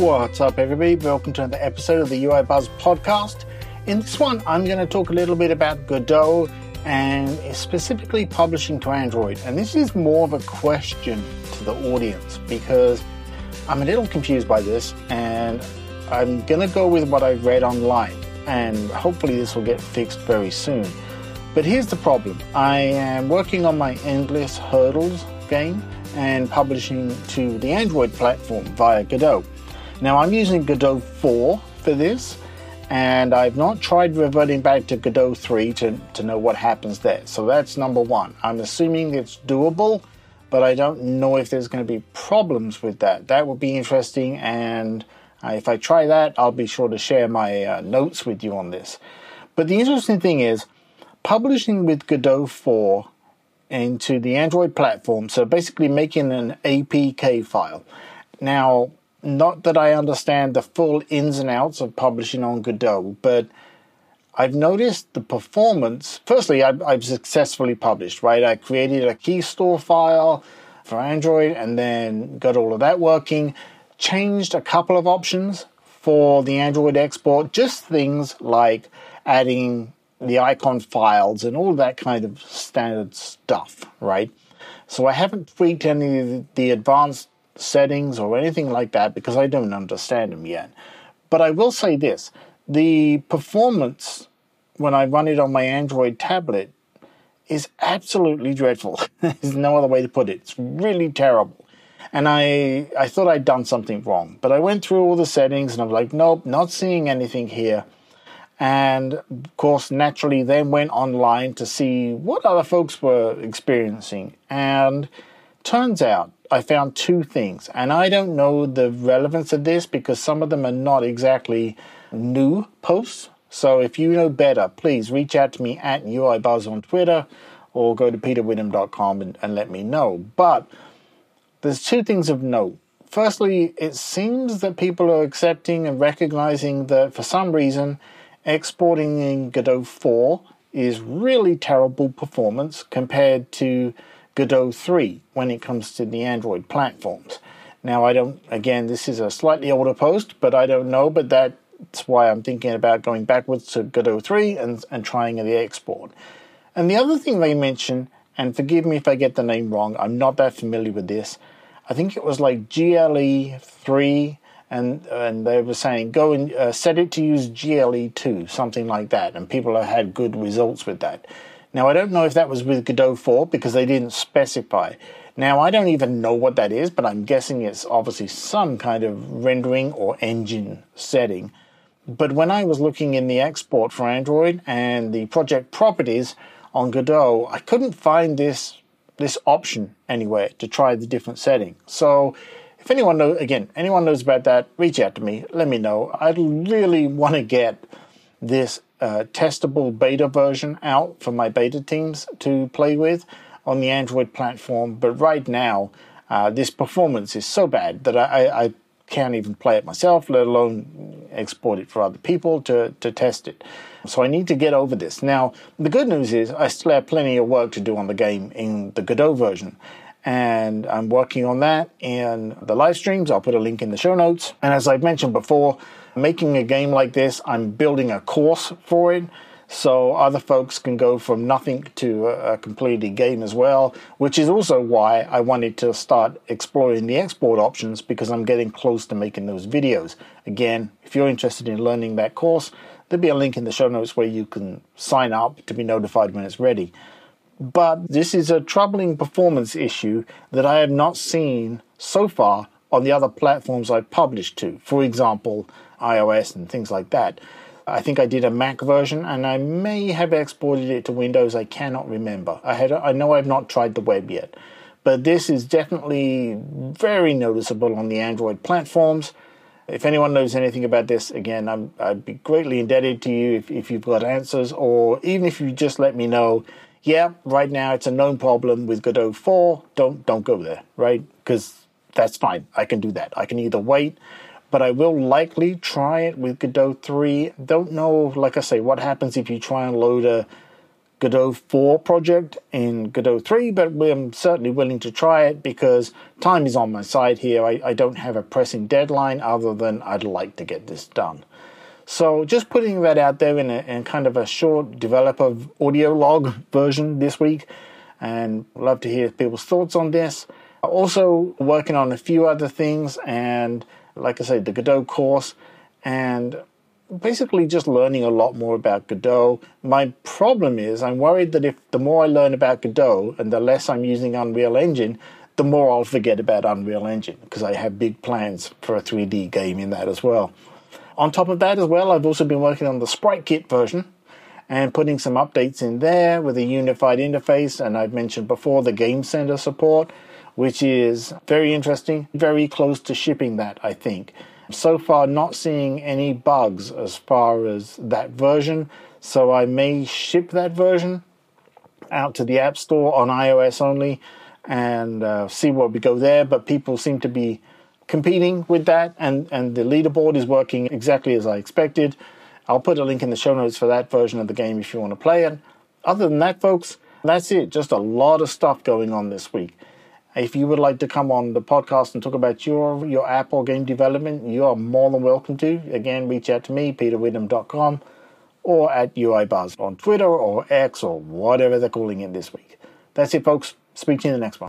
What's up, everybody? Welcome to another episode of the UIBuzz podcast. In this one, I'm going to talk a little bit about Godot and specifically publishing to Android. And this is more of a question to the audience because I'm a little confused by this, and I'm going to go with what I read online, and hopefully this will get fixed very soon. But here's the problem. I am working on my Endless Hurdles game and publishing to the Android platform via Godot. Now, I'm using Godot 4 for this, and I've not tried reverting back to Godot 3 to know what happens there. So that's number one. I'm assuming it's doable, but I don't know if there's going to be problems with that. That would be interesting, and if I try that, I'll be sure to share my notes with you on this. But the interesting thing is, publishing with Godot 4 into the Android platform, so basically making an APK file. Now, not that I understand the full ins and outs of publishing on Godot, but I've noticed the performance. Firstly, I've successfully published, right? I created a key store file for Android and then got all of that working, changed a couple of options for the Android export, just things like adding the icon files and all that kind of standard stuff, right? So I haven't tweaked any of the advanced settings or anything like that because I don't understand them yet. But I will say this, the performance when I run it on my Android tablet is absolutely dreadful. There's no other way to put it. It's really terrible. And I thought I'd done something wrong, but I went through all the settings and I'm like, nope, not seeing anything here. And of course, naturally then went online to see what other folks were experiencing. And turns out I found two things. And I don't know the relevance of this because some of them are not exactly new posts. So if you know better, please reach out to me at UIBuzz on Twitter or go to peterwitham.com and let me know. But there's two things of note. Firstly, it seems that people are accepting and recognizing that for some reason, exporting in Godot 4 is really terrible performance compared to Godot 3 when it comes to the Android platforms. Now, again, this is a slightly older post, but I don't know, but that's why I'm thinking about going backwards to Godot 3 and trying the export. And the other thing they mention, and forgive me if I get the name wrong, I'm not that familiar with this, I think it was like GLE 3, and they were saying, go and set it to use GLE 2, something like that. And people have had good results with that. Now, I don't know if that was with Godot 4 because they didn't specify. Now, I don't even know what that is, but I'm guessing it's obviously some kind of rendering or engine setting. But when I was looking in the export for Android and the project properties on Godot, I couldn't find this option anywhere to try the different setting. So if anyone knows about that, reach out to me. Let me know. I'd really want to get this testable beta version out for my beta teams to play with on the Android platform. But right now, this performance is so bad that I can't even play it myself, let alone export it for other people to test it. So I need to get over this. Now, the good news is I still have plenty of work to do on the game in the Godot version. And I'm working on that in the live streams. I'll put a link in the show notes. And as I've mentioned before, making a game like this, I'm building a course for it. So other folks can go from nothing to a completed game as well, which is also why I wanted to start exploring the export options because I'm getting close to making those videos. Again, if you're interested in learning that course, there'll be a link in the show notes where you can sign up to be notified when it's ready. But this is a troubling performance issue that I have not seen so far on the other platforms I've published to, for example, iOS and things like that. I think I did a Mac version, and I may have exported it to Windows. I cannot remember. I know I've not tried the web yet. But this is definitely very noticeable on the Android platforms. If anyone knows anything about this, again, I'd be greatly indebted to you if you've got answers, or even if you just let me know, yeah, right now it's a known problem with Godot 4. Don't go there, right? Because that's fine. I can do that. I can either wait, but I will likely try it with Godot 3. Don't know, like I say, what happens if you try and load a Godot 4 project in Godot 3, but I'm certainly willing to try it because time is on my side here. I don't have a pressing deadline other than I'd like to get this done. So just putting that out there in kind of a short developer audio log version this week, and love to hear people's thoughts on this. Also working on a few other things, and like I said, the Godot course, and basically just learning a lot more about Godot. My problem is I'm worried that if the more I learn about Godot and the less I'm using Unreal Engine, the more I'll forget about Unreal Engine, because I have big plans for a 3D game in that as well. On top of that as well, I've also been working on the SpriteKit version and putting some updates in there with a unified interface, and I've mentioned before the Game Center support, which is very interesting, very close to shipping that, I think. So far, not seeing any bugs as far as that version, so I may ship that version out to the App Store on iOS only and see where we go there, but people seem to be competing with that, and the leaderboard is working exactly as I expected. I'll put a link in the show notes for that version of the game if you want to play it. Other than that, folks, that's it. Just a lot of stuff going on this week. If you would like to come on the podcast and talk about your app or game development, you are more than welcome to. Again, reach out to me, peterwitham.com, or at UIBuzz on Twitter or X or whatever they're calling it this week. That's it, folks. Speak to you in the next one.